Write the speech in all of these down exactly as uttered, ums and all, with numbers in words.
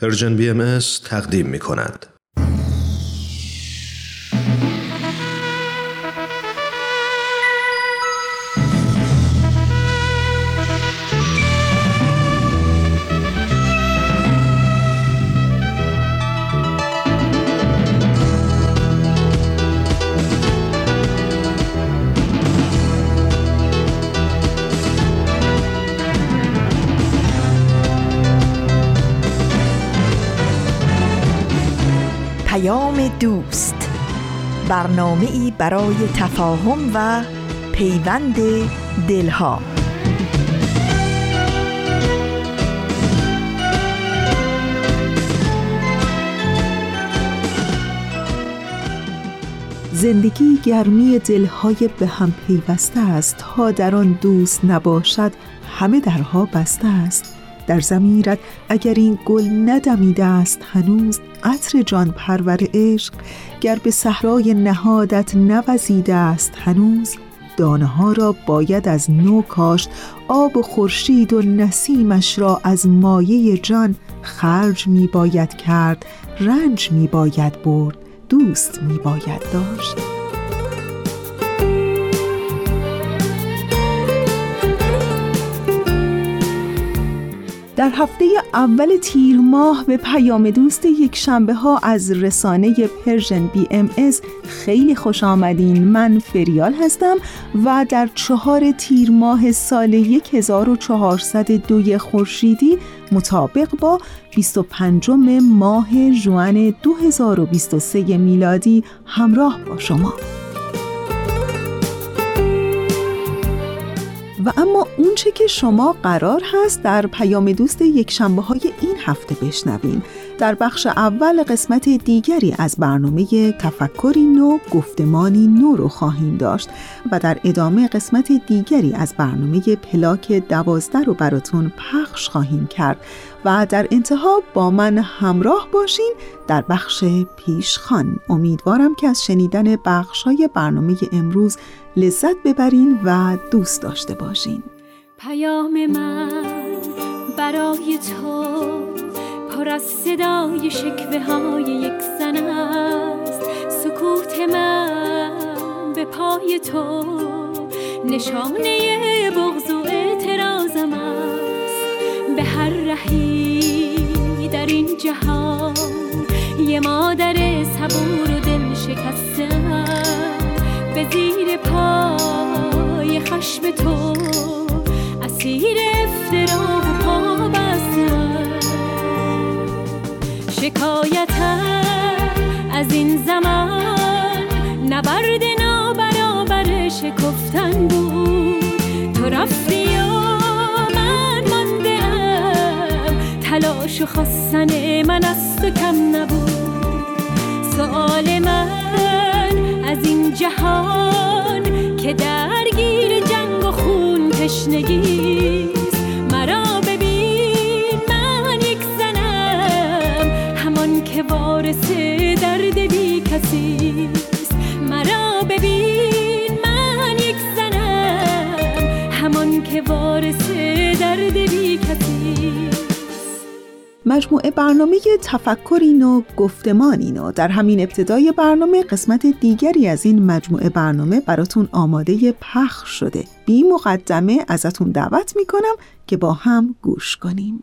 پرژن بی ام اس تقدیم می کند. دوست، برنامه‌ای برای تفاهم و پیوند دلها. زندگی گرمی دلهای به هم پیوسته است، تا در آن دوست نباشد همه درها بسته است. در ضمیرت اگر این گل ندمیده است هنوز، عطر جان پرور عشق گر به صحرای نهادت نوزیده است هنوز، دانه ها را باید از نو کاشت، آب و خورشید و نسیمش را از مایه جان خرج می باید کرد، رنج می باید برد، دوست می باید داشت. در هفته اول تیر ماه به پیام دوست یک شنبه ها از رسانه پرژن بی ام اس خیلی خوش آمدین. من فریال هستم و در چهار تیر ماه سال هزار و چهارصد و دو خورشیدی مطابق با بیست و پنجم ماه ژوئن دو هزار و بیست و سه میلادی همراه با شما. و اما اون چه که شما قرار هست در پیام دوست یک شنبه های این هفته بشنوین، در بخش اول قسمت دیگری از برنامه تفکری نو، گفتمانی نو رو خواهیم داشت و در ادامه قسمت دیگری از برنامه پلاک دوازده رو براتون پخش خواهیم کرد و در انتها با من همراه باشین در بخش پیشخوان. امیدوارم که از شنیدن بخش‌های برنامه امروز لذت ببرین و دوست داشته باشین. پیام من برای تو پر از صدای شکوه های یک زن است، سکوت من به پای تو نشانه بغض و اعتراضم است. به هر رهی در این جهان یه مادر صبور و دل شکسته به زیر پای خشم تو اسیر افترا و پا بستم. شکایتم از این زمان نبرد نابرابر شکفتن بود، تو رفتی و من مانده ام، تلاش و خواستن من از تو کم نبود. سؤال من از این جهان که درگیر جنگ و خون تشنگیست، مرا ببین من یک زنم، همان که وارث درد بی کسیست. مرا ببین من یک زنم، همان که وارث درد بی کسیست. مجموعه برنامه تفکری نو، گفتمانی نو در همین ابتدای برنامه قسمت دیگری از این مجموعه برنامه براتون آماده پخش شده. بی مقدمه ازتون دعوت میکنم که با هم گوش کنیم.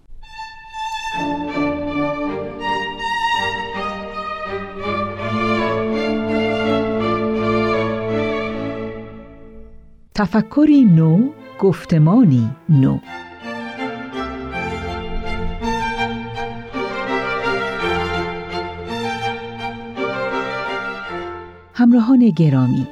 تفکری نو، گفتمانی نو. همراهان گرامی،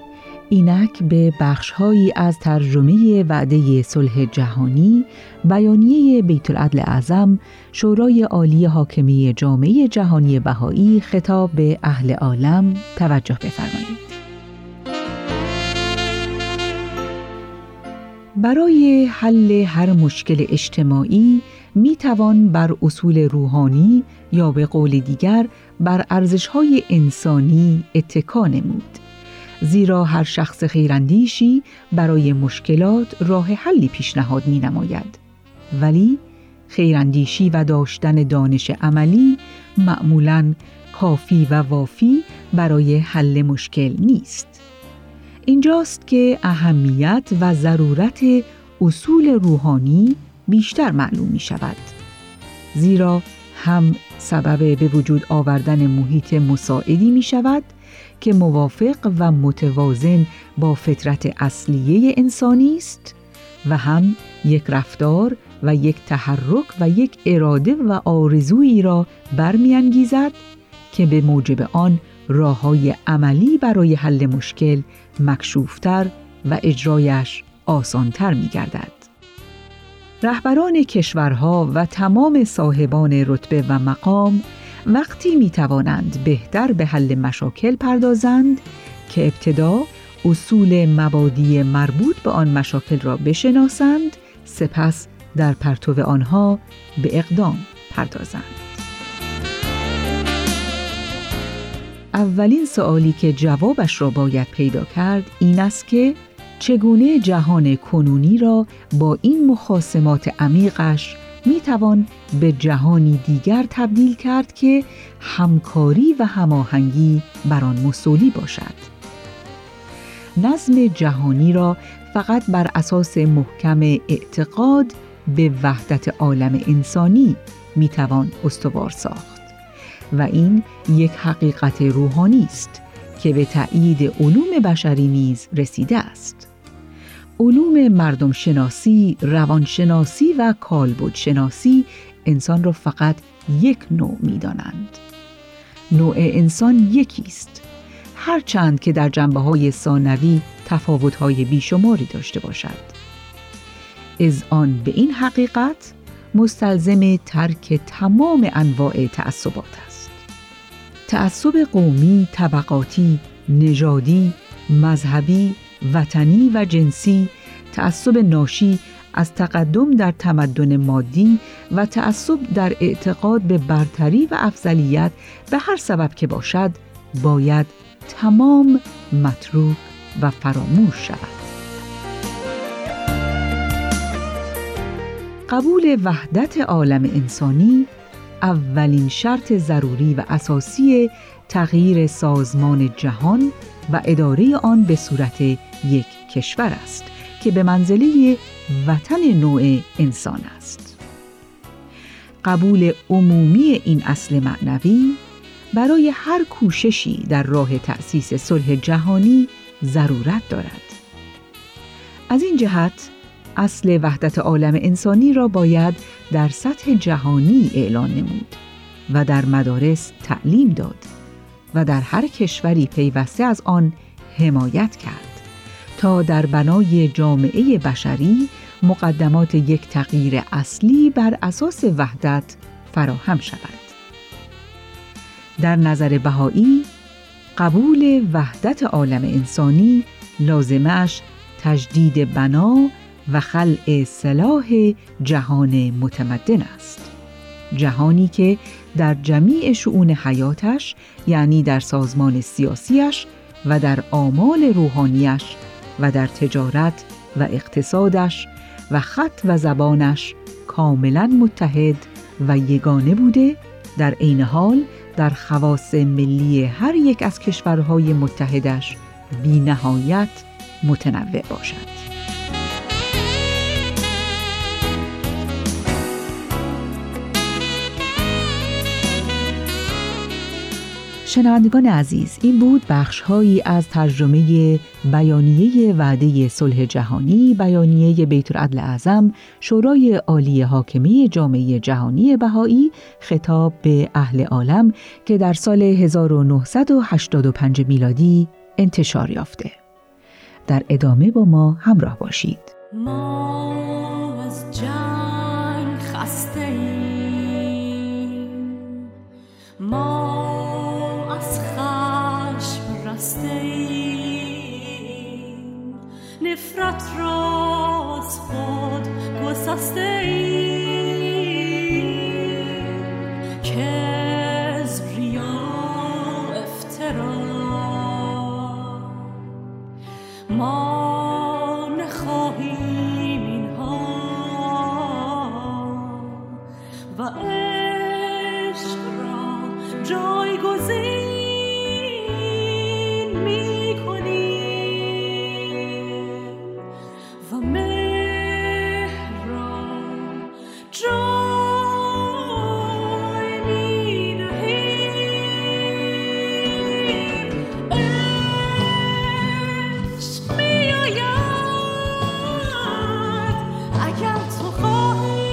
اینک به بخش‌هایی از ترجمه وعده صلح جهانی، بیانیه بیت العدل اعظم شورای عالی حاکمی جامعه جهانی بهایی خطاب به اهل عالم توجه بفرمایید. برای حل هر مشکل اجتماعی می توان بر اصول روحانی یا به قول دیگر بر ارزش‌های انسانی اتکا نمود، زیرا هر شخص خیراندیشی برای مشکلات راه حلی پیشنهاد می نماید. ولی خیراندیشی و داشتن دانش عملی معمولاً کافی و وافی برای حل مشکل نیست. اینجاست که اهمیت و ضرورت اصول روحانی بیشتر معلوم می شود. زیرا هم سبب به وجود آوردن محیط مساعدی می شود که موافق و متوازن با فطرت اصلیه انسانی است و هم یک رفتار و یک تحرک و یک اراده و آرزویی را برمی‌انگیزد که به موجب آن راه‌های عملی برای حل مشکل مکشوفتر و اجرایش آسانتر می‌گردد. رهبران کشورها و تمام صاحبان رتبه و مقام وقتی می‌توانند بهتر به حل مشاکل پردازند که ابتدا اصول مبادی مربوط به آن مشاکل را بشناسند، سپس در پرتو آنها به اقدام پردازند. اولین سؤالی که جوابش را باید پیدا کرد این است که چگونه جهان کنونی را با این مخاصمات عمیقش میتوان به جهانی دیگر تبدیل کرد که همکاری و هماهنگی بر آن مصولی باشد. نظم جهانی را فقط بر اساس محکم اعتقاد به وحدت عالم انسانی میتوان استوار ساخت و این یک حقیقت روحانی است که به تأیید علوم بشری نیز رسیده است. علوم مردم شناسی، روانشناسی و کالبدشناسی انسان را فقط یک نوع میدانند. نوع انسان یکی است، هرچند که در جنبه‌های ثانوی تفاوت‌های بیشماری داشته باشد. از آن به این حقیقت مستلزم ترک تمام انواع تعصبات است. تعصب قومی، طبقاتی، نژادی، مذهبی، وطنی و جنسی، تعصب ناشی از تقدم در تمدن مادی و تعصب در اعتقاد به برتری و افضلیت به هر سبب که باشد، باید تمام متروک و فراموش شود. قبول وحدت عالم انسانی اولین شرط ضروری و اساسی تغییر سازمان جهان و اداره آن به صورت یک کشور است که به منزله وطن نوع انسان است. قبول عمومی این اصل معنوی برای هر کوششی در راه تأسیس صلح جهانی ضرورت دارد. از این جهت اصل وحدت عالم انسانی را باید در سطح جهانی اعلان نمود و در مدارس تعلیم داد و در هر کشوری پیوسته از آن حمایت کرد تا در بنای جامعه بشری مقدمات یک تغییر اصلی بر اساس وحدت فراهم شود. در نظر بهائی قبول وحدت عالم انسانی لازمش تجدید بنا و خلع سلاح جهان متمدن است. جهانی که در جمیع شؤون حیاتش، یعنی در سازمان سیاسیش و در آمال روحانیش و در تجارت و اقتصادش و خط و زبانش کاملاً متحد و یگانه بوده، در عین حال در خواص ملی هر یک از کشورهای متحدش بی نهایت متنوع باشد. شنوندگان عزیز، این بود بخش‌هایی از ترجمه بیانیه وعده صلح جهانی، بیانیه بیت‌العدل اعظم شورای عالی حاکمه جامعه جهانی بهائی خطاب به اهل عالم که در سال هزار و نهصد و هشتاد و پنج میلادی انتشار یافته. در ادامه با ما همراه باشید. ما از جنگ خسته‌ایم، ما نفرت را از خود گسسته‌ایم که کذب و افترا ما نخواهیم اینها جایگزین می‌کنی و مهر را جای می‌دهی. عشق می‌آید اگر تو خواهی،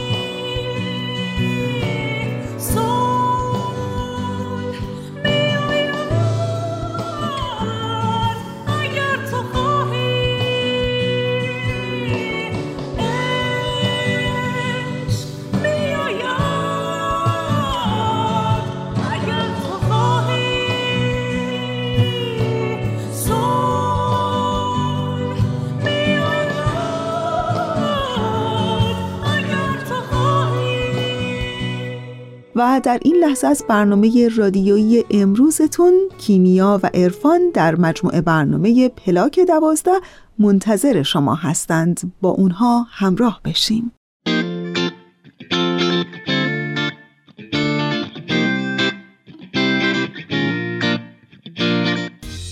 و در این لحظه از برنامه رادیویی امروزتون کیمیا و عرفان در مجموعه برنامه پلاک دوازده منتظر شما هستند. با اونها همراه بشیم.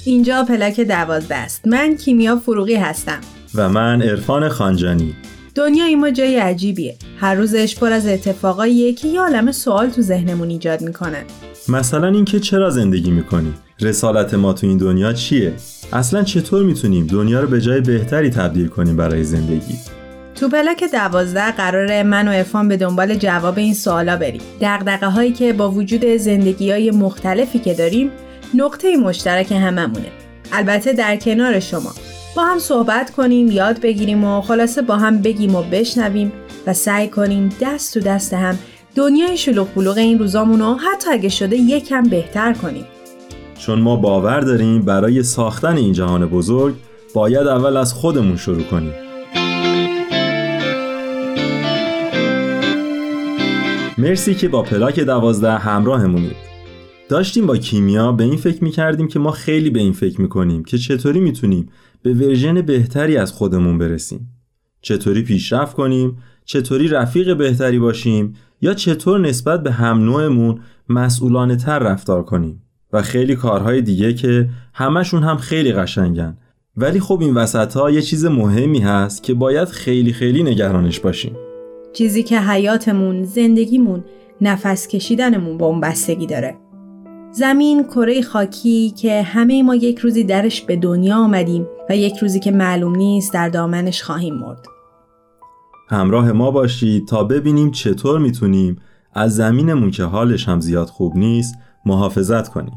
اینجا پلاک دوازده است. من کیمیا فروغی هستم و من عرفان خانجانی. دنیای ما جای عجیبیه. هر روزش پر از اتفاقاییه که یه عالمه سوال تو ذهنمون ایجاد میکنن. مثلا اینکه چرا زندگی میکنی؟ رسالت ما تو این دنیا چیه؟ اصلا چطور میتونیم دنیا رو به جای بهتری تبدیل کنیم برای زندگی؟ تو پلاک دوازده قراره من و عرفان به دنبال جواب این سوالا بریم. دغدغه هایی که با وجود زندگی‌های مختلفی که داریم، نقطه مشترک هممونه. البته در کنار شما با هم صحبت کنیم، یاد بگیریم و خلاصه با هم بگیم و بشنویم و سعی کنیم دست تو دست هم دنیای شلوغ بلوغ این روزامونو حتی اگه شده یکم بهتر کنیم. چون ما باور داریم برای ساختن این جهان بزرگ باید اول از خودمون شروع کنیم. مرسی که با پلاک دوازده همراهمونید. داشتیم با کیمیا به این فکر میکردیم که ما خیلی به این فکر میکنیم که چطوری میتونیم به ورژن بهتری از خودمون برسیم، چطوری پیشرفت کنیم، چطوری رفیق بهتری باشیم یا چطور نسبت به هم نوعمون مسئولانه تر رفتار کنیم و خیلی کارهای دیگه که همشون هم خیلی قشنگن. ولی خب این وسط‌ها یه چیز مهمی هست که باید خیلی خیلی نگرانش باشیم، چیزی که حیاتمون، زندگیمون، نفس کشیدنمون با اون بستگی داره. زمین کره خاکی که همه ما یک روزی درش به دنیا آمدیم و یک روزی که معلوم نیست در دامنش خواهیم مرد. همراه ما باشید تا ببینیم چطور میتونیم از زمینمون که حالش هم زیاد خوب نیست محافظت کنیم.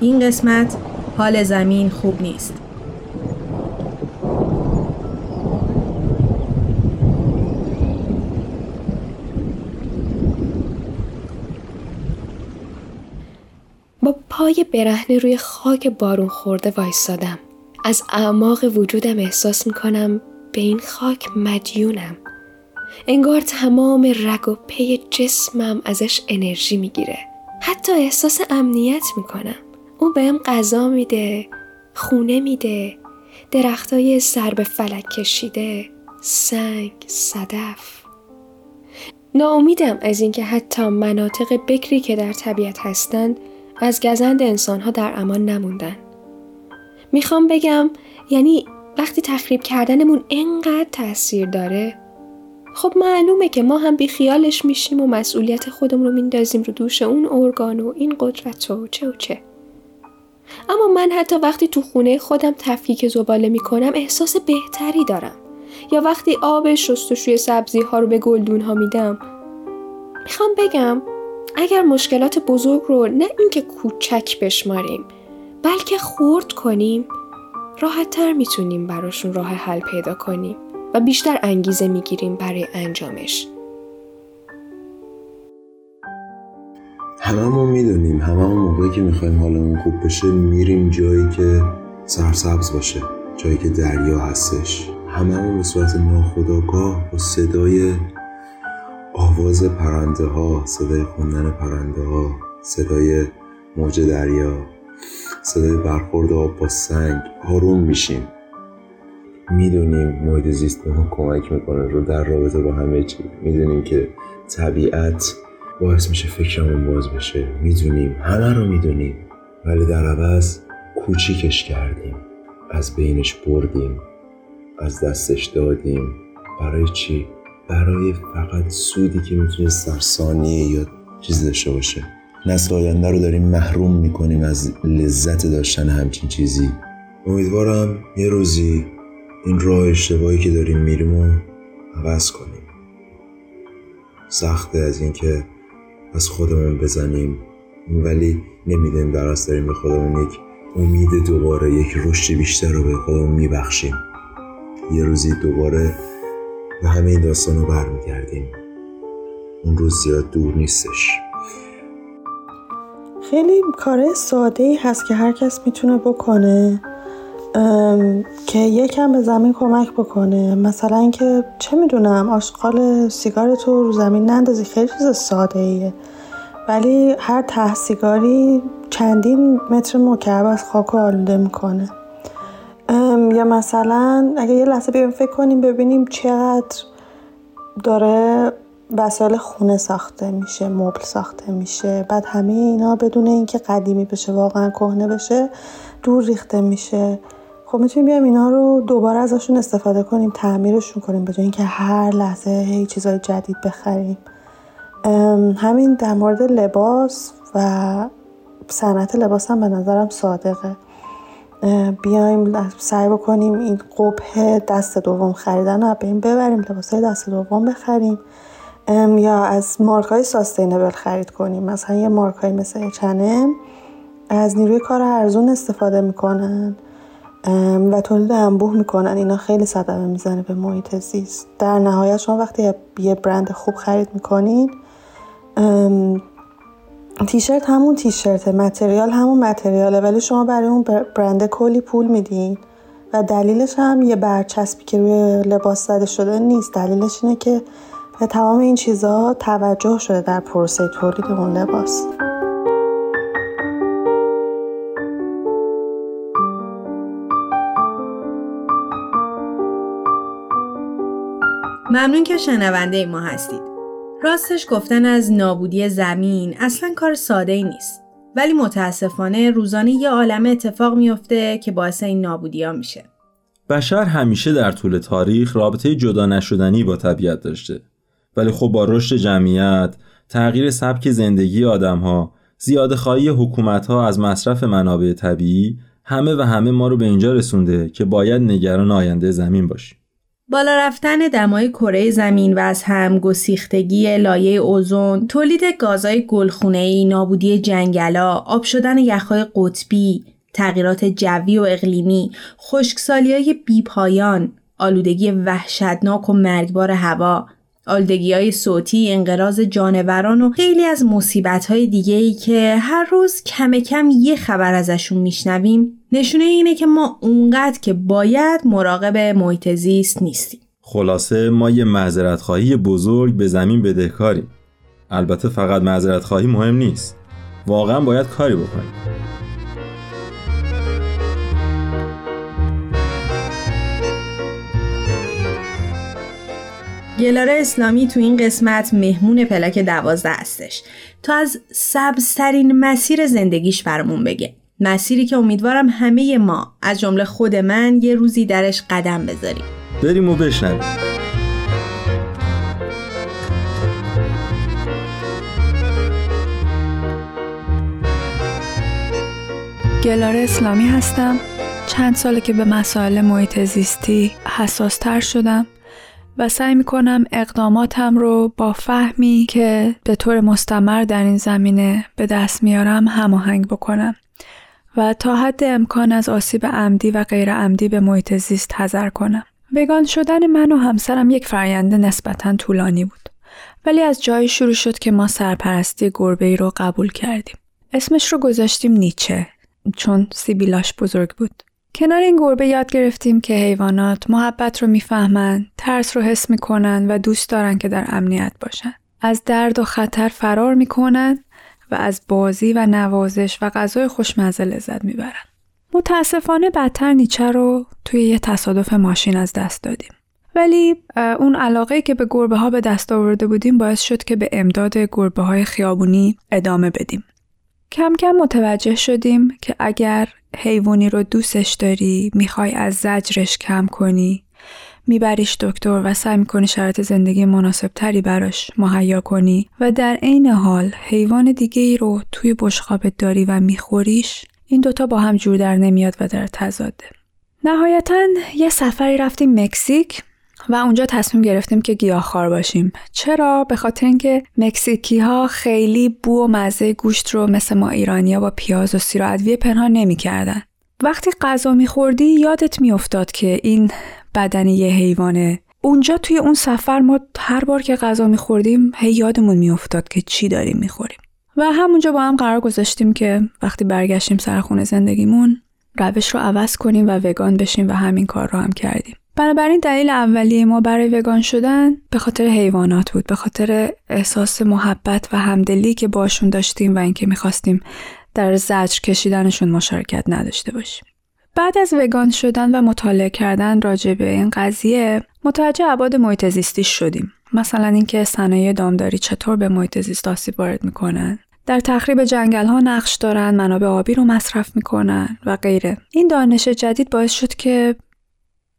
این قسمت حال زمین خوب نیست. پای برهنه روی خاک بارون خورده وایستادم. از اعماق وجودم احساس میکنم به این خاک مدیونم. انگار تمام رگ و پی جسمم ازش انرژی میگیره. حتی احساس امنیت میکنم. اون بهم غذا میده، خونه میده، درختای سر به فلک کشیده، سنگ، صدف. ناامیدم از اینکه حتی مناطق بکری که در طبیعت هستند از گزند انسان‌ها در امان نموندن. میخوام بگم یعنی وقتی تخریب کردنمون اینقدر تأثیر داره، خب معلومه که ما هم بی خیالش میشیم و مسئولیت خودمون رو میندازیم رو دوش اون ارگان و این قدرت و چه و چه. اما من حتی وقتی تو خونه خودم تفکیک زباله میکنم احساس بهتری دارم، یا وقتی آب شستشوی سبزی ها رو به گلدون ها میدم. میخوام بگم اگر مشکلات بزرگ رو نه اینکه کوچک بشماریم بلکه خرد کنیم، راحت‌تر میتونیم براشون راه حل پیدا کنیم و بیشتر انگیزه میگیریم برای انجامش. هممون میدونیم هممون موقعی که میخوایم حالمون خوب بشه میریم جایی که سرسبز باشه، جایی که دریا هستش. هممون به صورت ناخودآگاه با صدای آواز پرنده ها، صدای خوندن پرنده ها، صدای موج دریا، صدای برخورد آب با سنگ آروم میشیم. میدونیم محیط زیست به ما کمک میکنه رو در رابطه با همه چی، میدونیم که طبیعت باعث میشه فکرمون باز بشه، میدونیم، همه رو میدونیم، ولی در عوض کوچیکش کردیم، از بینش بردیم، از دستش دادیم. برای چی؟ برای فقط سودی که میتونه سرسانیه یا چیز داشته باشه. نسل آینده رو داریم محروم میکنیم از لذت داشتن همچین چیزی. امیدوارم یه روزی این راه اشتباهی که داریم میریم رو عوض کنیم. سخته از این که از خودمون بزنیم، ولی نمیدونیم در اصل داریم به خودمون یک امید دوباره، یک رشد بیشتر رو به خودمون میبخشیم. یه روزی دوباره به همه این داستان رو برمیگردیم. اون روز زیاد دور نیستش. خیلی کار ساده‌ای هست که هر کس میتونه بکنه که یکم به زمین کمک بکنه. مثلا که چه میدونم آشغال سیگارتو رو زمین نندازی. خیلی چیز ساده‌ایه، ولی هر ته سیگاری چندین متر مکعب از خاک آلوده میکنه. یا مثلا اگه یه لحظه بیایم فکر کنیم ببینیم چقدر داره وسایل خونه ساخته میشه، مبل ساخته میشه، بعد همه اینا بدون اینکه قدیمی بشه، واقعا کهنه بشه، دور ریخته میشه. خب میتونیم بیایم اینا رو دوباره ازشون استفاده کنیم، تعمیرشون کنیم، به جای اینکه هر لحظه هی چیزای جدید بخریم. همین در مورد لباس و صنعت لباس هم به نظرم صادقه. بیایم سعی بکنیم این قبه دست دوم خریدن رو بیایم ببریم، لباسای دست دوم بخریم، یا از مارکای ساستینبل خرید کنیم. مثلا یه مارکای مثل اچ اند ام از نیروی کار ارزون استفاده میکنن و تولید انبوه میکنن. اینا خیلی صدمه میزنه به محیط زیست. در نهایت شما وقتی یه برند خوب خرید میکنین، تیشرت همون تیشرته، متریال همون متریاله، ولی شما برای اون برند کلی پول میدین و دلیلش هم یه برچسبی که روی لباس زده شده نیست. دلیلش اینه که به تمام این چیزها توجه شده در پروسه تولید اون لباس. ممنون که شنونده ما هستید. راستش گفتن از نابودی زمین اصلا کار ساده‌ای نیست، ولی متاسفانه روزانه یه عالمه اتفاق میفته که باعث این نابودی‌ها میشه. بشر همیشه در طول تاریخ رابطه جدا نشدنی با طبیعت داشته، ولی خب با رشد جمعیت، تغییر سبک زندگی آدم‌ها، زیاده‌خواهی حکومت‌ها از مصرف منابع طبیعی، همه و همه ما رو به اینجا رسونده که باید نگران آینده زمین باشیم. بالا رفتن دمای کره زمین و از هم گسیختگی لایه اوزون، تولید گازهای گلخانه‌ای، نابودی جنگلا، آب شدن یخ‌های قطبی، تغییرات جوی و اقلیمی، خشکسالی‌های بی‌پایان، آلودگی وحشتناک و مرگبار هوا، آلودگی‌های صوتی، انقراض جانوران و خیلی از مصیبت‌های دیگه‌ای که هر روز کم کم یه خبر ازشون میشنویم، نشونه اینه که ما اونقدر که باید مراقب محیط زیست نیستیم. خلاصه ما یه معذرت‌خواهی بزرگ به زمین بدهکاریم. البته فقط معذرت‌خواهی مهم نیست. واقعاً باید کاری بکنیم. گلاره اسلامی تو این قسمت مهمون پلاک دوازده هستش تا از سبزترین مسیر زندگیش برامون بگه. مسیری که امیدوارم همه ما از جمله خود من یه روزی درش قدم بذاریم. بریم و بشنویم. گلاره اسلامی هستم. چند ساله که به مسائل محیط زیستی حساس تر شدم و سعی میکنم اقداماتم رو با فهمی که به طور مستمر در این زمینه به دست میارم هماهنگ بکنم و تا حد امکان از آسیب عمدی و غیر عمدی به محیط زیست حذر کنم. وگان شدن من و همسرم یک فرآیند نسبتاً طولانی بود، ولی از جایی شروع شد که ما سرپرستی گربه‌ای رو قبول کردیم. اسمش رو گذاشتیم نیچه، چون سیبیلاش بزرگ بود. کنار این گربه یاد گرفتیم که حیوانات محبت رو میفهمن، ترس رو حس میکنن و دوست دارن که در امنیت باشن. از درد و خطر فرار میکنن و از بازی و نوازش و غذای خوشمزه لذت میبرن. متاسفانه بدتر نیچه رو توی یه تصادف ماشین از دست دادیم. ولی اون علاقه که به گربه ها به دست آورده بودیم باعث شد که به امداد گربه های خیابونی ادامه بدیم. کم کم متوجه شدیم که اگر حیوانی رو دوستش داری، میخوای از زجرش کم کنی، میبریش دکتر و سعی میکنی شرایط زندگی مناسب تری براش مهیا کنی و در عین حال حیوان دیگه ای رو توی بشقابت داری و میخوریش، این دوتا با هم جور در نمیاد و در تضاده. نهایتاً یه سفری رفتیم مکزیک و اونجا تصمیم گرفتیم که گیاهخوار باشیم. چرا؟ به خاطر اینکه مکزیکی‌ها خیلی بو و مزه گوشت رو مثل ما ایرانی‌ها با پیاز و سیر و ادویه پنهان نمی‌کردن. وقتی غذا می‌خوردی یادت می‌افتاد که این بدن یه حیوانه. اونجا توی اون سفر ما هر بار که غذا می‌خوردیم هی یادمون می‌افتاد که چی داریم می‌خوریم. و همونجا با هم قرار گذاشتیم که وقتی برگشتیم سر خونه زندگیمون روش رو عوض کنیم و وگان بشیم و همین کار رو هم کردیم. بنابراین دلیل اولیه ما برای وگان شدن به خاطر حیوانات بود، به خاطر احساس محبت و همدلی که باشون داشتیم و اینکه میخواستیم در زجر کشیدنشون مشارکت نداشته باشیم. بعد از وگان شدن و مطالعه کردن راجع به این قضیه متوجه ابعاد محیط زیستی شدیم. مثلا اینکه صنایع دامداری چطور به محیط زیست آسیب وارد میکنن، در تخریب جنگل‌ها نقش دارن، منابع آبی رو مصرف میکنن و غیره. این دانش جدید باعث شد که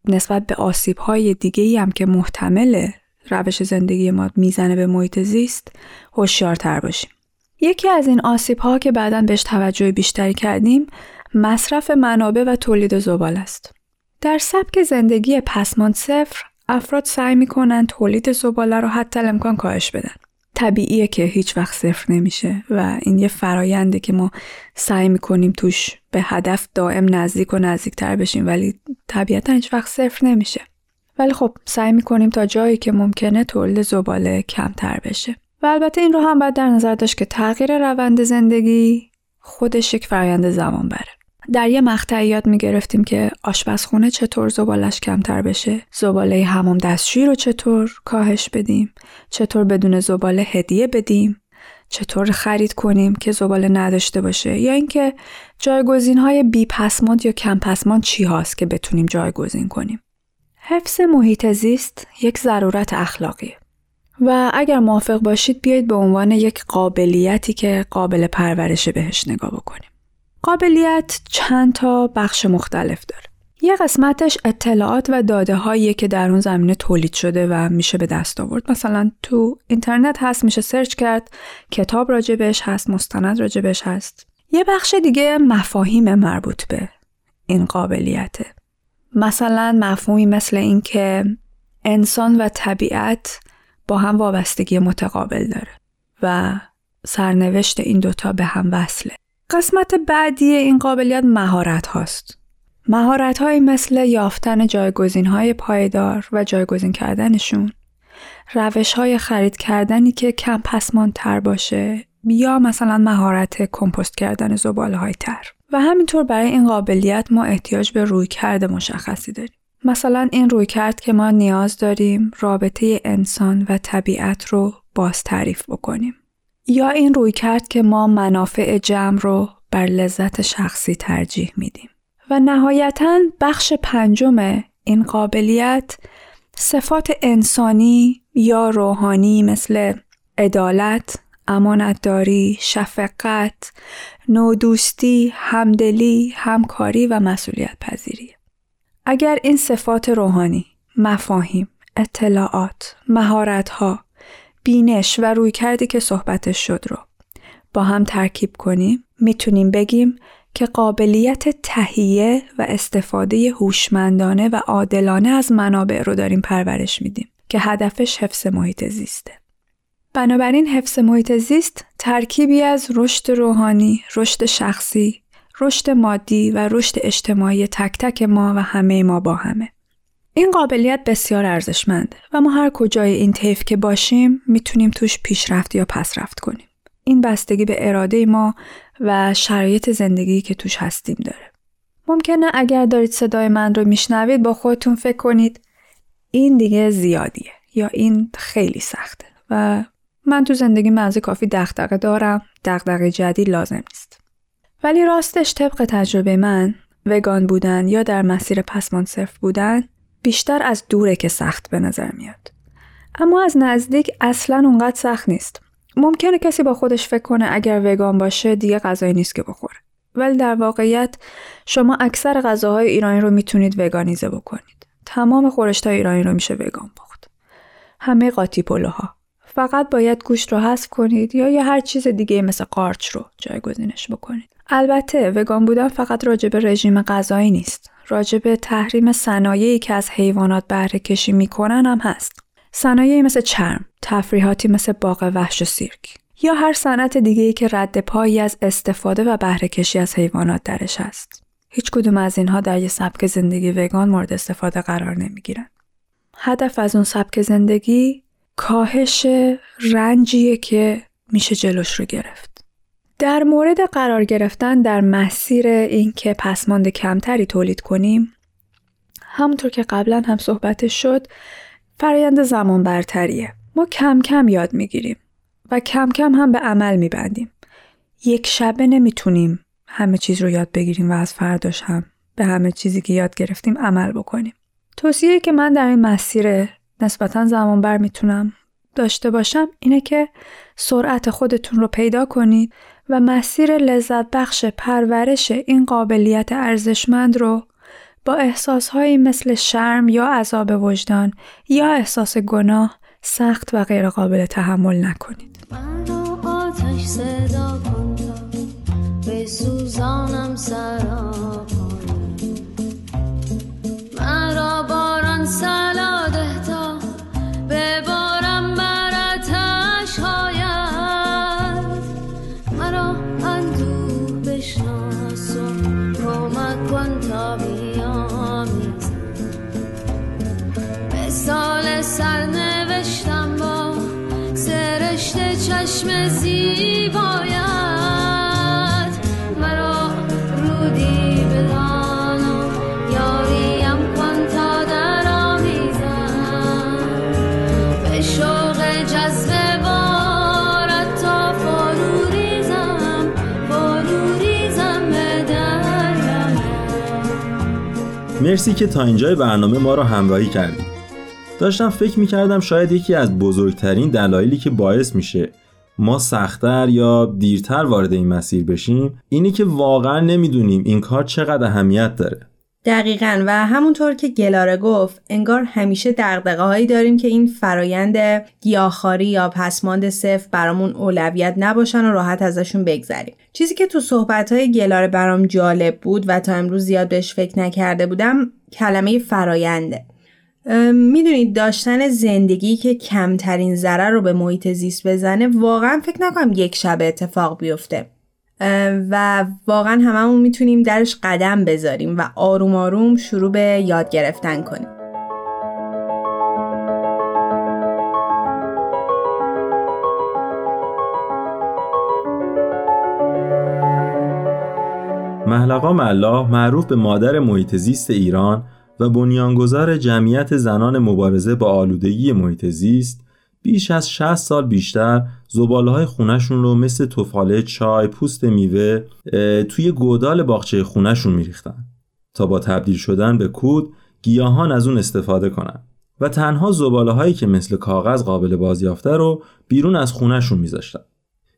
نسبت به آسیب‌های دیگه‌ای هم که محتمل روش زندگی ما میزنه به محیط زیست هوشیارتر باشیم. یکی از این آسیب‌ها که بعداً بهش توجه بیشتری کردیم مصرف منابع و تولید زباله است. در سبک زندگی پسماند صفر افراد سعی می‌کنن تولید زباله رو حتی الامکان کاهش بدن. طبیعیه که هیچ وقت صفر نمیشه و این یه فراینده که ما سعی میکنیم توش به هدف دائم نزدیک و نزدیکتر بشیم، ولی طبیعتا هیچ وقت صفر نمیشه. ولی خب سعی میکنیم تا جایی که ممکنه تولید زباله کمتر بشه. و البته این رو هم باید در نظر داشت که تغییر روند زندگی خودش یک فرایند زمان بره. در یه مقطعی یاد میگرفتیم که آشپزخونه چطور زبالش کمتر بشه، زباله حمام دستشویی رو چطور کاهش بدیم، چطور بدون زباله هدیه بدیم، چطور خرید کنیم که زباله نداشته باشه، یا اینکه جایگزین‌های بی پسماند یا کم پسماند چی هاست که بتونیم جایگزین کنیم. حفظ محیط زیست یک ضرورت اخلاقیه و اگر موافق باشید بیایید به عنوان یک قابلیتی که قابل پرورشه بهش نگاه بکنیم. قابلیت چند تا بخش مختلف داره. یه قسمتش اطلاعات و داده هایی که در اون زمینه تولید شده و میشه به دست آورد. مثلا تو اینترنت هست، میشه سرچ کرد، کتاب راجبش هست، مستند راجبش هست. یه بخش دیگه مفاهیم مربوط به این قابلیته. مثلا مفهومی مثل این که انسان و طبیعت با هم وابستگی متقابل داره و سرنوشت این دوتا به هم وصله. قسمت بعدی این قابلیت مهارت هاست. مهارت هایی مثل یافتن جایگزین های پایدار و جایگزین کردنشون، روش های خرید کردنی که کم پسماندتر باشه، یا مثلا مهارت کمپوست کردن زباله های تر. و همینطور برای این قابلیت ما احتیاج به رویکرد مشخصی داریم. مثلا این رویکرد که ما نیاز داریم رابطه انسان و طبیعت رو باز تعریف بکنیم. یا این روی کرد که ما منافع جمع رو بر لذت شخصی ترجیح میدیم. و نهایتاً بخش پنجم این قابلیت صفات انسانی یا روحانی مثل عدالت، امانتداری، شفقت، نودوستی، همدلی، همکاری و مسئولیت پذیری. اگر این صفات روحانی، مفاهیم، اطلاعات، مهارت‌ها، بینش و روی کردی که صحبتش شد رو با هم ترکیب کنیم، میتونیم بگیم که قابلیت تهیه و استفاده هوشمندانه و عادلانه از منابع رو داریم پرورش میدیم که هدفش حفظ محیط زیسته. بنابراین حفظ محیط زیست ترکیبی از رشد روحانی، رشد شخصی، رشد مادی و رشد اجتماعی تک تک ما و همه ما با همه. این قابلیت بسیار ارزشمنده و ما هر کجای این طیف که باشیم میتونیم توش پیشرفت یا پسرفت کنیم. این بستگی به اراده ما و شرایط زندگی که توش هستیم داره. ممکنه اگر دارید صدای من رو میشنوید با خودتون فکر کنید این دیگه زیادیه یا این خیلی سخته و من تو زندگی منزه کافی دغدغه دارم، دغدغه جدید لازم نیست. ولی راستش طبق تجربه من وگان بودن یا در مسیر پسماندصفر بودن بیشتر از دوره که سخت به نظر میاد. اما از نزدیک اصلاً اونقدر سخت نیست. ممکنه کسی با خودش فکر کنه اگر وگان باشه دیگه غذایی نیست که بخوره. ولی در واقعیت شما اکثر غذاهای ایرانی رو میتونید وگانیزه بکنید. تمام خورشتای ایرانی رو میشه وگان پخت. همه قاطی پلوها. فقط باید گوشت رو حذف کنید یا یه هر چیز دیگه مثل قارچ رو جایگزینش بکنید. البته وگان بودن فقط راجع به رژیم غذایی نیست. راجع به تحریم صنایعی که از حیوانات بهره کشی میکنن هم هست. صنایعی مثل چرم، تفریحاتی مثل باغ وحش و سیرک یا هر صنعت دیگه‌ای که رد پایی از استفاده و بهره کشی از حیوانات درش هست. هیچ کدوم از اینها در یه سبک زندگی وگان مورد استفاده قرار نمیگیرن. هدف از اون سبک زندگی کاهش رنجیه که میشه جلوش رو گرفت. در مورد قرار گرفتن در مسیر این که پسماند کمتری تولید کنیم، همونطور که قبلا هم صحبتش شد، فرآیند زمان برتریه. ما کم کم یاد میگیریم و کم کم هم به عمل میبندیم. یک شبه نمیتونیم همه چیز رو یاد بگیریم و از فرداش هم به همه چیزی که یاد گرفتیم عمل بکنیم. توصیه‌ای که من در این مسیر نسبتاً زمان بر میتونم داشته باشم اینه که سرعت خودتون رو پیدا کنید و مسیر لذت بخش پرورش این قابلیت ارزشمند رو با احساسهایی مثل شرم یا عذاب وجدان یا احساس گناه سخت و غیر قابل تحمل نکنید. من رو آتش صدا کن تا به سوزانم سرا کن، من را باران سلا ده تا به بارم بر آتش هاید، من را اندوه بشناس و رومک کن تا بیامید، مثال سرنه با سرشت چشم زیبایت، مرا رودی بدان و یاریم کن تا در آمیزم، به شوق جذب بارت تا فرو ریزم فرو ریزم به دریم. مرسی که تا اینجای برنامه ما را همراهی کردید. داشتم فکر میکردم شاید یکی از بزرگترین دلایلی که باعث میشه ما سخت‌تر یا دیرتر وارد این مسیر بشیم اینی که واقعا نمیدونیم این کار چقدر اهمیت داره. دقیقاً، و همونطور که گلاره گفت انگار همیشه دغدغه‌هایی داریم که این فرایند گیاهخواری یا پسماند صفر برامون اولویت نباشن و راحت ازشون بگذریم. چیزی که تو صحبت‌های گلاره برام جالب بود و تا امروز زیاد بهش فکر نکرده بودم کلمه فراینده. میدونید داشتن زندگی که کمترین ضرر رو به محیط زیست بزنه واقعا فکر نکنم یک شب اتفاق بیفته و واقعا هممون میتونیم درش قدم بذاریم و آروم آروم شروع به یاد گرفتن کنیم. مهلقا ملاح معروف به مادر محیط زیست ایران و بنیانگذار جمعیت زنان مبارزه با آلودگی محیط زیست، بیش از شصت سال بیشتر زباله‌های خونه‌شون رو مثل تفاله چای، پوست میوه توی گودال باغچه خونه‌شون میریختن تا با تبدیل شدن به کود گیاهان از اون استفاده کنن و تنها زباله‌هایی که مثل کاغذ قابل بازیافته رو بیرون از خونه‌شون میذاشتن.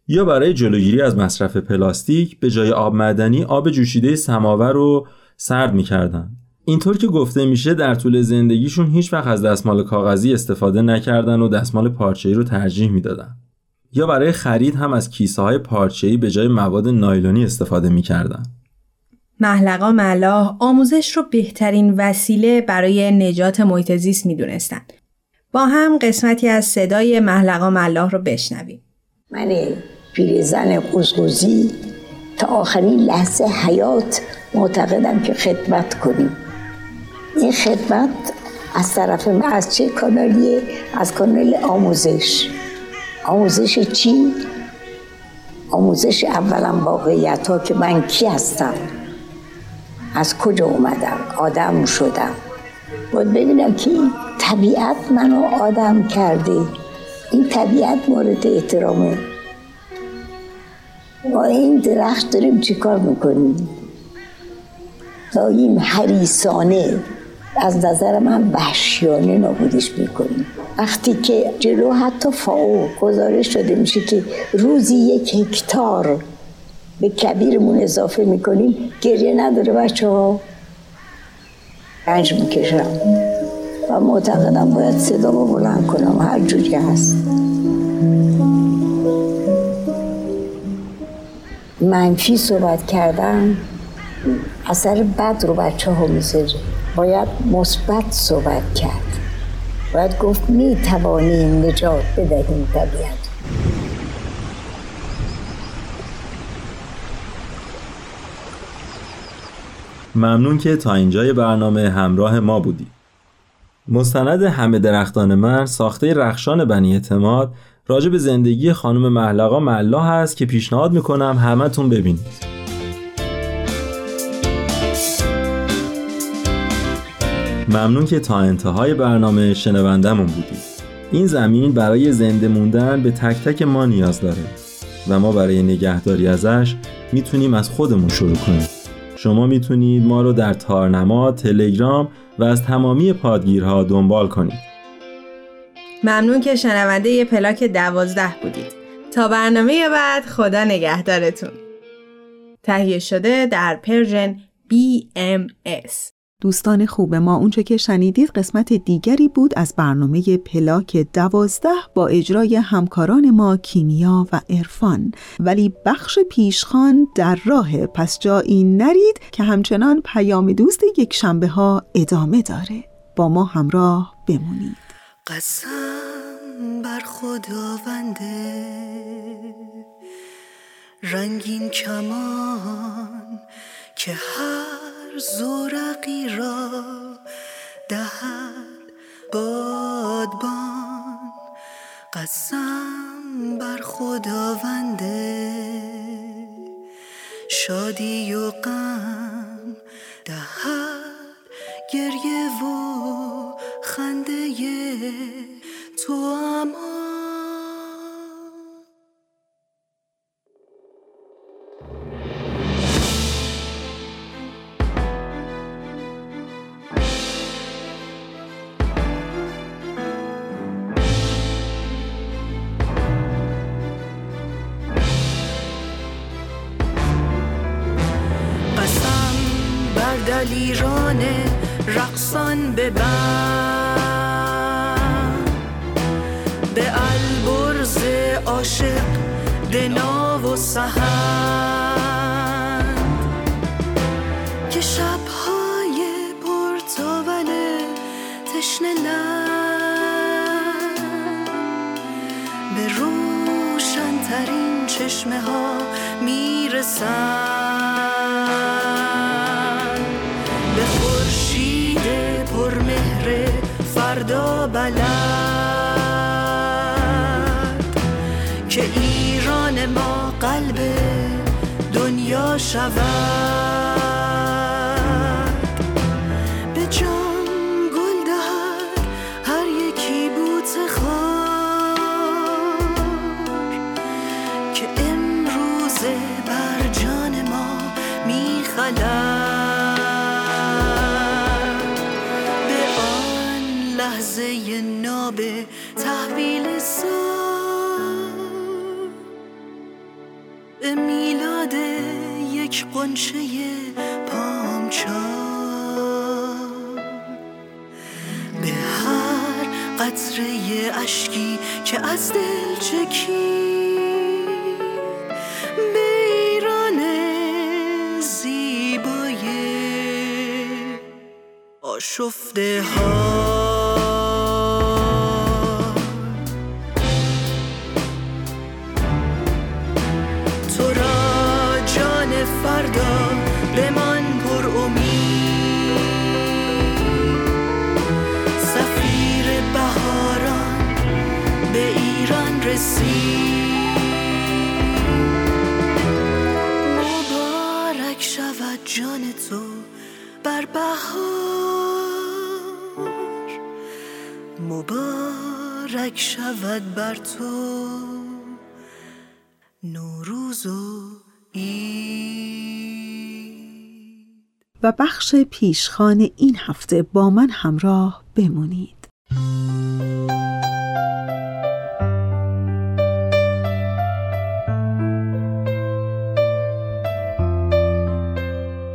یا برای جلوگیری از مصرف پلاستیک به جای آب معدنی آب جوشیده سماور رو سرد می‌کردن. اینطور که گفته میشه در طول زندگیشون هیچ وقت از دستمال کاغذی استفاده نکردن و دستمال پارچه‌ای رو ترجیح میدادن. یا برای خرید هم از کیسه های پارچه‌ای به جای مواد نایلونی استفاده میکردن. مهلقا ملاح آموزش رو بهترین وسیله برای نجات محیط زیست میدونستن. با هم قسمتی از صدای مهلقا ملاح رو بشنویم. من پیرزن قزقزی تا آخرین لحظه حیات معتقدم که خدمت کنیم. این خدمت از طرف من از چه کانالیه؟ از کانال آموزش. آموزش چی؟ آموزش اولا واقعیت ها که من کی هستم، از کجا اومدم، آدم شدم. باید ببینم که طبیعت منو آدم کرده، این طبیعت مورد احترامه. ما این درخت داریم چی کار میکنیم؟ تا این حریصانه از نظر من وحشیانه نابودش میکنیم. وقتی که جلو حتی فاو گزارش شده میشه که روزی یک هکتار به کبیرمون اضافه میکنیم، گریه نداره بچه ها، رنج میکشم و معتقدم باید صدامو بلند کنم هر جوری هست. منفی صحبت کردن اثر بد رو بچه ها میذاره، باید مثبت صحبت کرد، باید گفت میتوانیم نجات بدهیم طبیعت. ممنون که تا اینجای برنامه همراه ما بودی. مستند همه درختان من ساخته رخشان بنی اعتماد راجع به زندگی خانم محلقا ملا هست که پیشنهاد میکنم همه تون ببینید. ممنون که تا انتهای برنامه شنوندمون بودید. این زمین برای زنده موندن به تک تک ما نیاز داره و ما برای نگهداری ازش میتونیم از خودمون شروع کنیم. شما میتونید ما رو در تارنما، تلگرام و از تمامی پادگیرها دنبال کنید. ممنون که شنونده پلاک دوازده بودید. تا برنامه بعد، خدا نگهدارتون. تهیه شده در پرژن بی ام اس. دوستان خوب ما، اونچه که شنیدید قسمت دیگری بود از برنامه پلاک دوازده با اجرای همکاران ما کیمیا و عرفان. ولی بخش پیشخوان در راهه، پس جایی نرید که همچنان پیام دوست یک شنبه ها ادامه داره. با ما همراه بمونید. قسم بر خداونده رنگین کمان که هر زورقی را دهد بادبان، قسم بر خداونده شادی و غم دهد گریه و خنده تو، اما دلیران رقصان ببند به البرز عاشق دنا و سهند، که شبهای پرتاون تشنه لب به روشن‌ترین چشمه ها میرسند، فردا بلد که ایران ما قلب دنیا شود، به جان گل دهد هر یکی بوته خار که امروز بر جان ما میخلد، لحظه ناب تحویل سال به میلاد یک غنچه پامچال، به هر قطره اشکی که از دل چکید به ایران زیبای آشفته ها. مبارک شود جان تو بر بهار، مبارک شود بر تو نوروز و عید. و بخش پیشخوان این هفته با من همراه بمونید.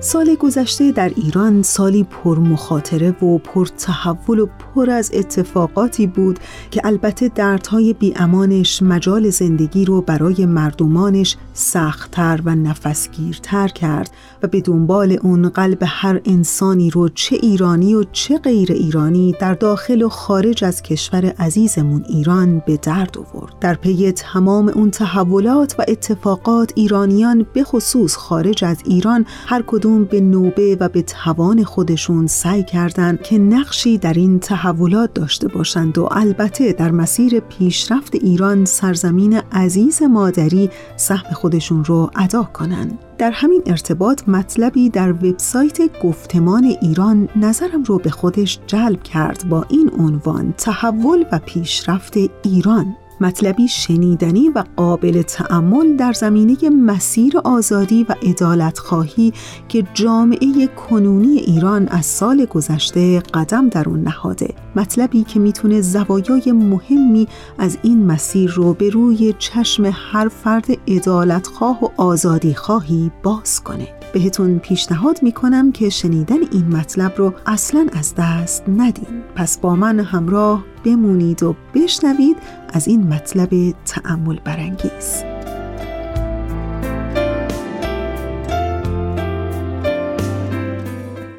سال گذشته در ایران سالی پر مخاطره و پر تحول و پر از اتفاقاتی بود که البته دردهای بیامانش مجال زندگی رو برای مردمانش سخت‌تر و نفسگیرتر کرد و به دنبال اون قلب هر انسانی رو چه ایرانی و چه غیر ایرانی در داخل و خارج از کشور عزیزمون ایران به درد آورد. در پی تمام اون تحولات و اتفاقات ایرانیان به خصوص خارج از ایران هر کدوم به نوبه و به توان خودشون سعی کردند که نقشی در این تحولات داشته باشند و البته در مسیر پیشرفت ایران سرزمین عزیز مادری سهم خودشون رو ادا کنند. در همین ارتباط مطلبی در وبسایت گفتمان ایران نظرم رو به خودش جلب کرد با این عنوان: تحول و پیشرفت ایران. مطلبی شنیدنی و قابل تأمل در زمینه مسیر آزادی و عدالت‌خواهی که جامعه کنونی ایران از سال گذشته قدم در اون نهاده. مطلبی که میتونه زوایای مهمی از این مسیر رو به روی چشم هر فرد عدالت‌خواه و آزادی‌خواهی باز کنه. بهتون پیشنهاد میکنم که شنیدن این مطلب رو اصلاً از دست ندین. پس با من همراه بمونید و بشنوید از این مطلب تأمل برانگیز.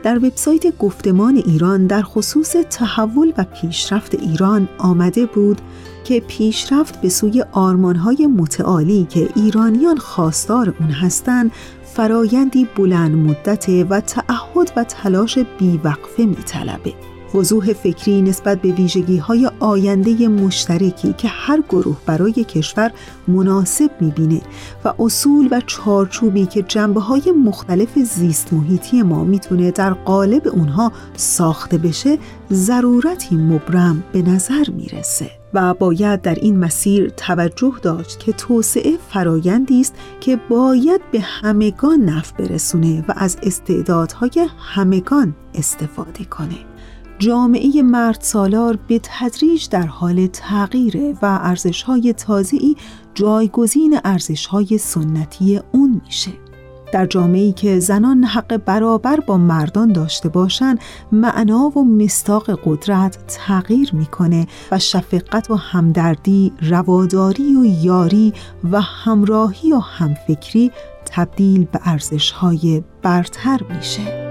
در وبسایت گفتمان ایران در خصوص تحول و پیشرفت ایران آمده بود که پیشرفت به سوی آرمان‌های متعالی که ایرانیان خواستار اون هستند، فرایندی بلند مدته و تعهد و تلاش بیوقفه می‌طلبه. وضوح فکری نسبت به ویژگی‌های آینده مشترکی که هر گروه برای کشور مناسب می‌بینه و اصول و چارچوبی که جنبه‌های مختلف زیست محیطی ما می‌تونه در قالب اونها ساخته بشه، ضرورتی مبرم به نظر میرسه و باید در این مسیر توجه داشت که توسعه فرایندی است که باید به همگان نفع برسونه و از استعدادهای همگان استفاده کنه. جامعه مرد سالار به تدریج در حال تغییره و ارزش‌های تازه‌ای جایگزین ارزش‌های سنتی اون میشه. در جامعه‌ای که زنان حق برابر با مردان داشته باشند، معنا و مصداق قدرت تغییر میکنه و شفقت و همدردی، رواداری و یاری و همراهی و همفکری تبدیل به ارزش‌های برتر میشه.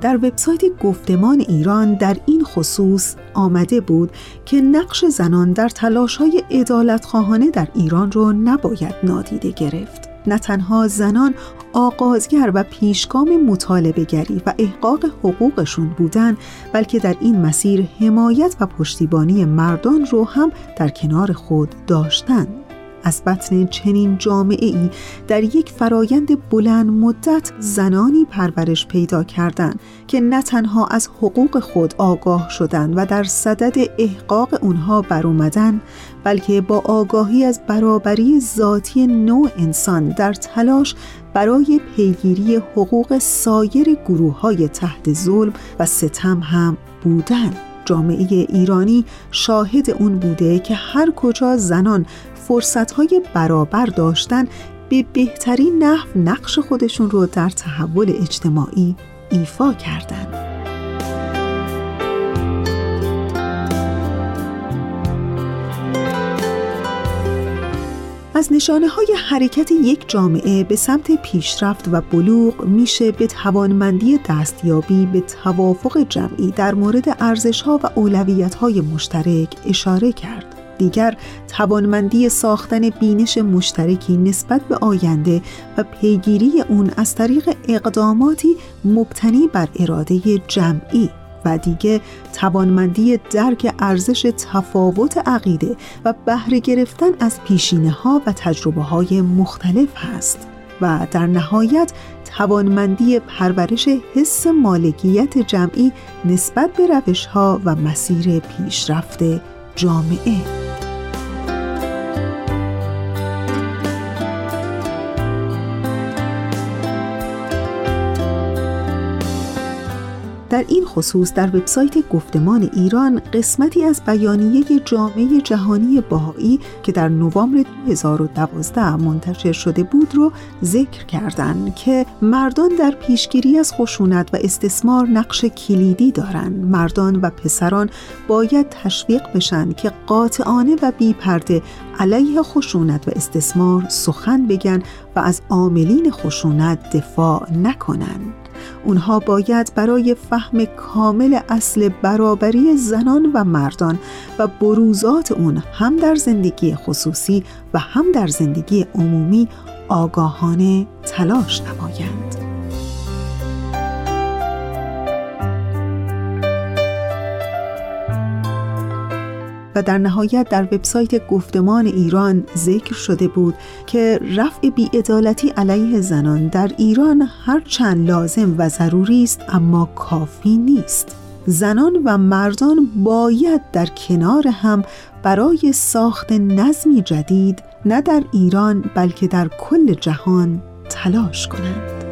در وبسایت گفتمان ایران در این خصوص آمده بود که نقش زنان در تلاش‌های عدالت‌خواهانه در ایران رو نباید نادیده گرفت. نه تنها زنان آغازگر و پیشگام مطالبه‌گری و احقاق حقوقشون بودند، بلکه در این مسیر حمایت و پشتیبانی مردان رو هم در کنار خود داشتند. از بطن چنین جامعه‌ای در یک فرایند بلند مدت زنانی پرورش پیدا کردند که نه تنها از حقوق خود آگاه شدند و در صدد احقاق اونها برآمدند، بلکه با آگاهی از برابری ذاتی نوع انسان در تلاش برای پیگیری حقوق سایر گروه‌های تحت ظلم و ستم هم بودند. جامعه ایرانی شاهد اون بوده که هر کجا زنان فرصت‌های برابر داشتن، به بهترین نحو نقش خودشون رو در تحول اجتماعی ایفا کردند. از نشانه‌های حرکت یک جامعه به سمت پیشرفت و بلوغ میشه به توانمندی دستیابی به توافق جمعی در مورد ارزش‌ها و اولویت‌های مشترک اشاره کرد. دیگر توانمندی ساختن بینش مشترکی نسبت به آینده و پیگیری اون از طریق اقداماتی مبتنی بر اراده جمعی و دیگه توانمندی درک ارزش تفاوت عقیده و بهره گرفتن از پیشینه‌ها و تجربه‌های مختلف هست و در نهایت توانمندی پرورش حس مالکیت جمعی نسبت به روش‌ها و مسیر پیشرفت جامعه. در این خصوص در وبسایت گفتمان ایران قسمتی از بیانیه جامعه جهانی بهائی که در نوامبر دو هزار و دوازده منتشر شده بود رو ذکر کردند که مردان در پیشگیری از خشونت و استثمار نقش کلیدی دارند. مردان و پسران باید تشویق بشن که قاطعانه و بی‌پرده علیه خشونت و استثمار سخن بگن و از عاملین خشونت دفاع نکنند. اونها باید برای فهم کامل اصل برابری زنان و مردان و بروزات اون هم در زندگی خصوصی و هم در زندگی عمومی آگاهانه تلاش نمایند. و در نهایت در وبسایت گفتمان ایران ذکر شده بود که رفع بی‌عدالتی علیه زنان در ایران هرچند لازم و ضروری است اما کافی نیست. زنان و مردان باید در کنار هم برای ساخت نظمی جدید نه در ایران بلکه در کل جهان تلاش کنند.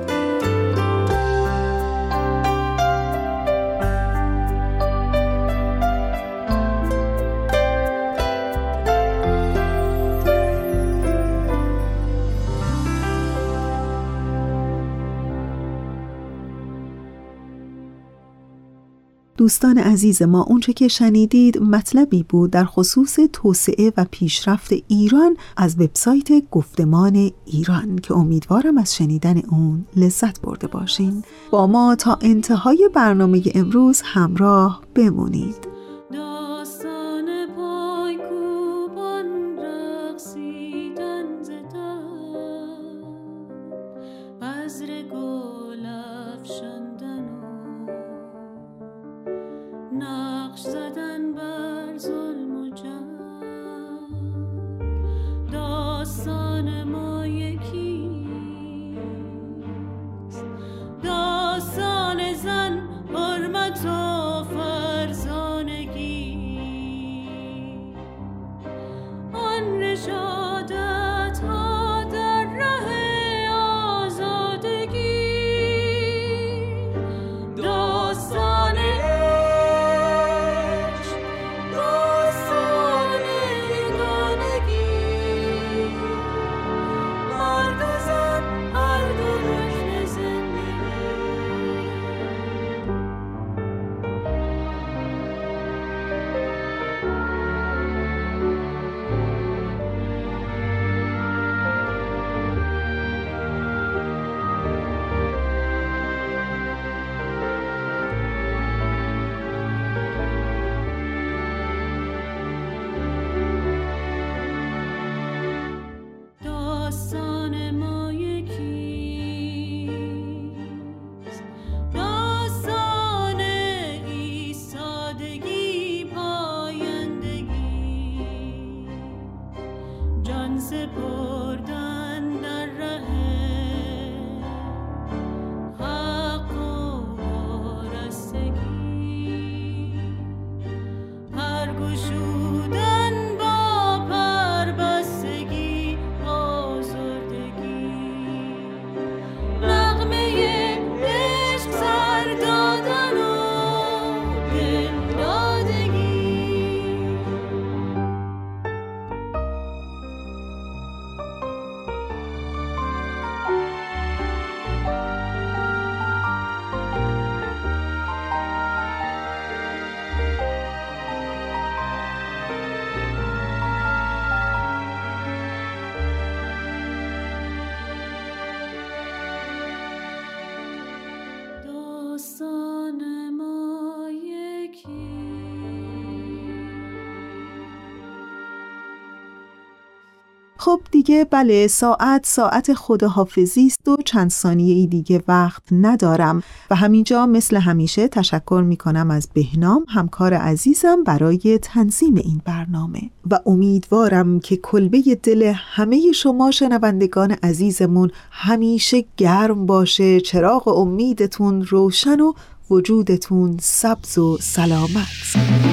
دوستان عزیز ما، اونچه که شنیدید مطلبی بود در خصوص توسعه و پیشرفت ایران از وبسایت گفتمان ایران که امیدوارم از شنیدن اون لذت برده باشین. با ما تا انتهای برنامه امروز همراه بمونید. خب دیگه بله، ساعت ساعت خداحافظی است و چند ثانیه‌ای دیگه وقت ندارم و همینجا مثل همیشه تشکر میکنم از بهنام همکار عزیزم برای تنظیم این برنامه و امیدوارم که کلبه دل همه شما شنوندگان عزیزمون همیشه گرم باشه، چراغ امیدتون روشن و وجودتون سبز و سلامت.